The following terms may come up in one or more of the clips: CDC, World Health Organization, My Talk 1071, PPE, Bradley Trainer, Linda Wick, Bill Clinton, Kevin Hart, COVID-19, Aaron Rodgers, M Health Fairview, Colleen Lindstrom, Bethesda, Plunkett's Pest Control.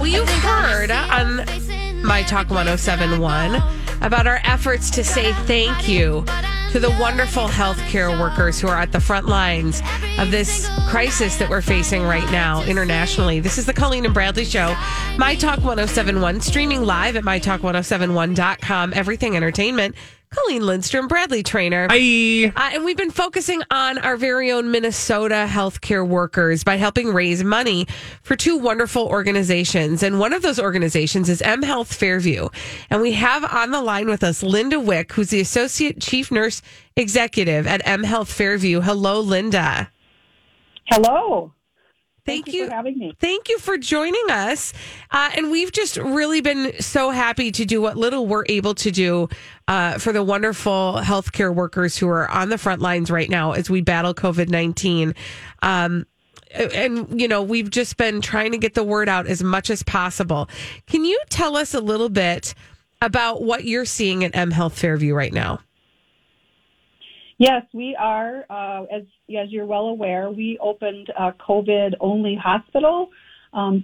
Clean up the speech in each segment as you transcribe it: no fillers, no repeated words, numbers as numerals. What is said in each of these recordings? Well, you heard on My Talk 1071 about our efforts to say thank you to the wonderful healthcare workers who are at the front lines of this crisis that we're facing right now internationally. This is the Colleen and Bradley Show, My Talk 1071, streaming live at mytalk1071.com, everything entertainment. Colleen Lindstrom, Bradley Trainer. Hi. And we've been focusing on our very own Minnesota healthcare workers by helping raise money for two wonderful organizations. And one of those organizations is M Health Fairview. And we have on the line with us Linda Wick, who's the Associate Chief Nurse Executive at M Health Fairview. Hello, Linda. Hello. Thank you for having me. Thank you for joining us. And we've just really been so happy to do what little we're able to do for the wonderful healthcare workers who are on the front lines right now as we battle COVID-19. And, you know, we've just been trying to get the word out as much as possible. Can you tell us a little bit about what you're seeing at M Health Fairview right now? Yes, we are, as you're well aware, we opened a COVID-only hospital,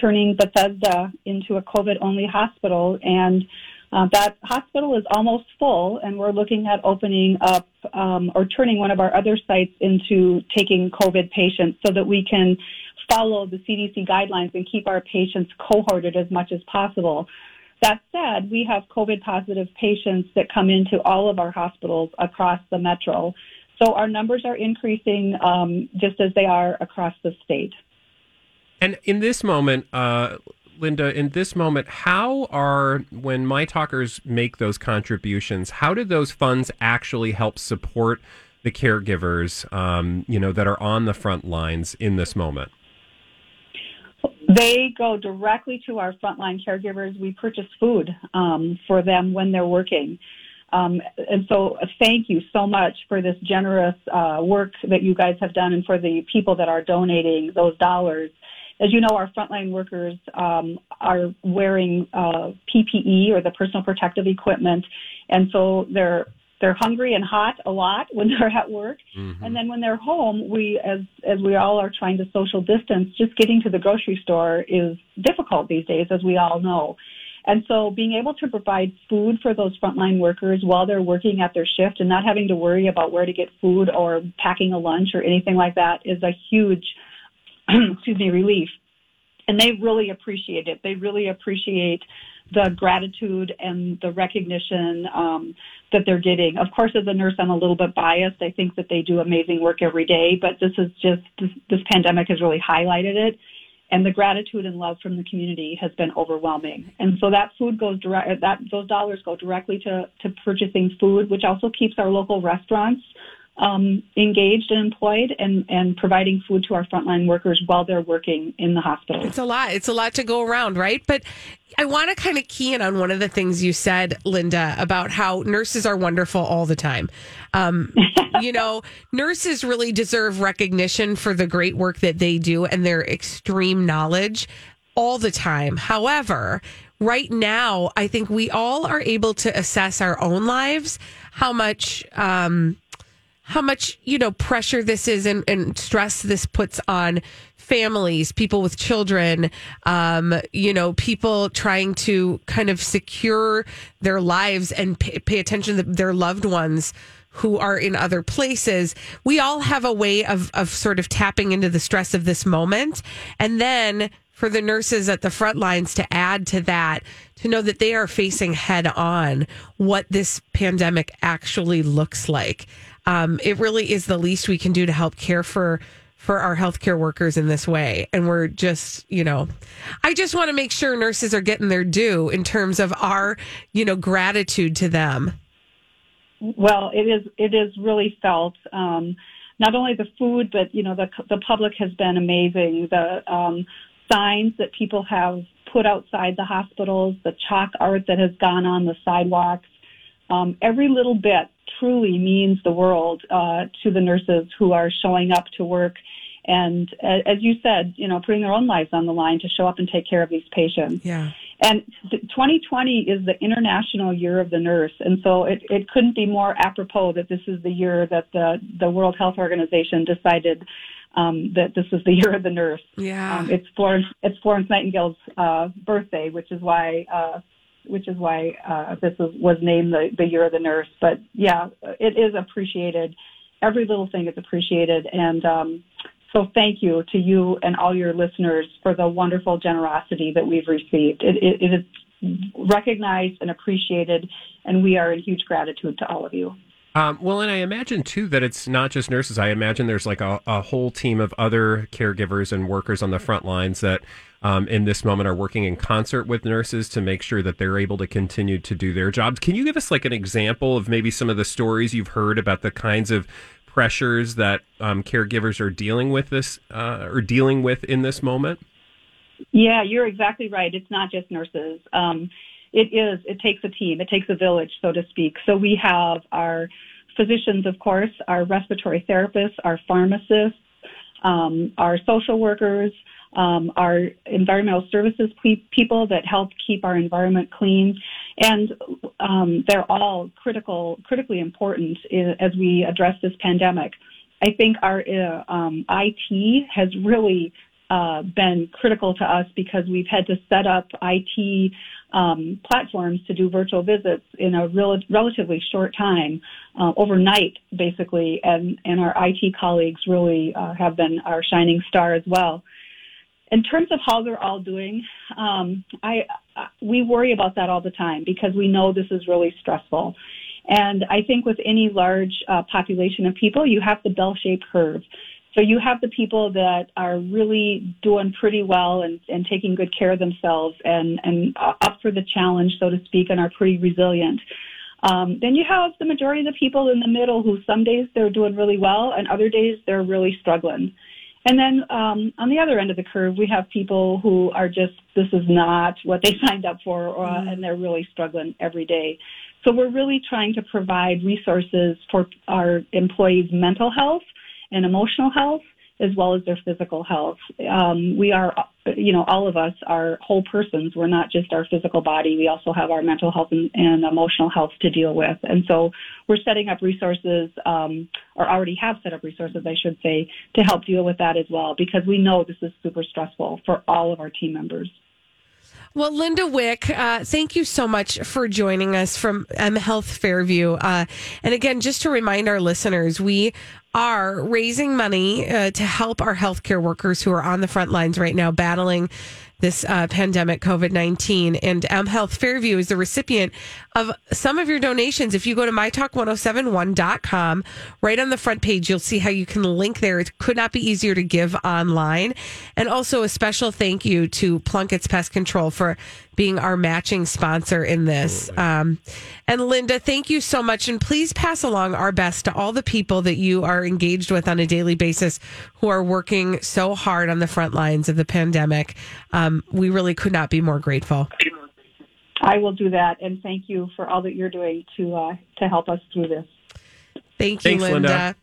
turning Bethesda into a COVID-only hospital, and that hospital is almost full, and we're looking at opening up or turning one of our other sites into taking COVID patients so that we can follow the CDC guidelines and keep our patients cohorted as much as possible. That said, we have COVID-positive patients that come into all of our hospitals across the metro. So our numbers are increasing just as they are across the state. And in this moment, Linda, how are, when My Talkers make those contributions, how do those funds actually help support the caregivers, that are on the front lines in this moment? They go directly to our frontline caregivers. We purchase food for them when they're working. And so thank you so much for this generous work that you guys have done and for the people that are donating those dollars. As you know, our frontline workers are wearing PPE or the personal protective equipment, and so they're hungry and hot a lot when they're at work. Mm-hmm. And then when they're home, we, as we all are trying to social distance, just getting to the grocery store is difficult these days, as we all know. And so being able to provide food for those frontline workers while they're working at their shift and not having to worry about where to get food or packing a lunch or anything like that is a huge, relief. And they really appreciate it. They really appreciate the gratitude and the recognition that they're getting. Of course, as a nurse, I'm a little bit biased. I think that they do amazing work every day, but this pandemic has really highlighted it. And the gratitude and love from the community has been overwhelming. And so that food goes direct. Those dollars go directly to purchasing food, which also keeps our local restaurants engaged and employed and providing food to our frontline workers while they're working in the hospital. It's a lot. It's a lot to go around, right? But I want to kind of key in on one of the things you said, Linda, about how nurses are wonderful all the time. Nurses really deserve recognition for the great work that they do and their extreme knowledge all the time. However, right now, I think we all are able to assess our own lives, how much pressure this is and stress this puts on families, people with children, people trying to kind of secure their lives and pay attention to their loved ones who are in other places, we all have a way of sort of tapping into the stress of this moment. And then for the nurses at the front lines to add to that, to know that they are facing head on what this pandemic actually looks like. It really is the least we can do to help care for our healthcare workers in this way. And we're just, you know, I just want to make sure nurses are getting their due in terms of our, you know, gratitude to them. Well, it is really felt. Not only the food, but, you know, the public has been amazing. The signs that people have put outside the hospitals, the chalk art that has gone on the sidewalks, every little bit truly means the world to the nurses who are showing up to work and, as you said, you know, putting their own lives on the line to show up and take care of these patients. Yeah. And 2020 is the International Year of the Nurse, and so it couldn't be more apropos that this is the year that the World Health Organization decided that this is the Year of the Nurse. Yeah. It's Florence Nightingale's birthday, which is why this was named the Year of the Nurse. But, yeah, it is appreciated. Every little thing is appreciated. And so thank you to you and all your listeners for the wonderful generosity that we've received. It is recognized and appreciated, and we are in huge gratitude to all of you. Well, and I imagine, too, that it's not just nurses. I imagine there's like a whole team of other caregivers and workers on the front lines that in this moment are working in concert with nurses to make sure that they're able to continue to do their jobs. Can you give us like an example of maybe some of the stories you've heard about the kinds of pressures that caregivers are dealing with in this moment? Yeah, you're exactly right. It's not just nurses. It takes a team. It takes a village, so to speak. So we have our physicians, of course, our respiratory therapists, our pharmacists, our social workers, our environmental services people that help keep our environment clean. And they're all critically important as we address this pandemic. I think our IT has really been critical to us because we've had to set up IT platforms to do virtual visits in a relatively short time, overnight, basically, and our IT colleagues really have been our shining star as well. In terms of how they're all doing, we worry about that all the time because we know this is really stressful. And I think with any large population of people, you have the bell-shaped curve. So you have the people that are really doing pretty well and taking good care of themselves and up for the challenge, so to speak, and are pretty resilient. Then you have the majority of the people in the middle who some days they're doing really well and other days they're really struggling. And then on the other end of the curve, we have people who are just, this is not what they signed up for, and they're really struggling every day. So we're really trying to provide resources for our employees' mental health and emotional health, as well as their physical health. We are, you know, all of us are whole persons. We're not just our physical body. We also have our mental health and emotional health to deal with. And so we're setting up resources, or already have set up resources, I should say, to help deal with that as well, because we know this is super stressful for all of our team members. Well, Linda Wick, thank you so much for joining us from M Health Fairview. And again, just to remind our listeners, we are raising money to help our healthcare workers who are on the front lines right now battling this pandemic, COVID-19. And M Health Fairview is the recipient of some of your donations. If you go to mytalk1071.com, right on the front page, you'll see how you can link there. It could not be easier to give online. And also a special thank you to Plunkett's Pest Control for being our matching sponsor in this. And Linda, thank you so much. And please pass along our best to all the people that you are engaged with on a daily basis who are working so hard on the front lines of the pandemic. We really could not be more grateful. I will do that. And thank you for all that you're doing to help us through this. Thanks, Linda.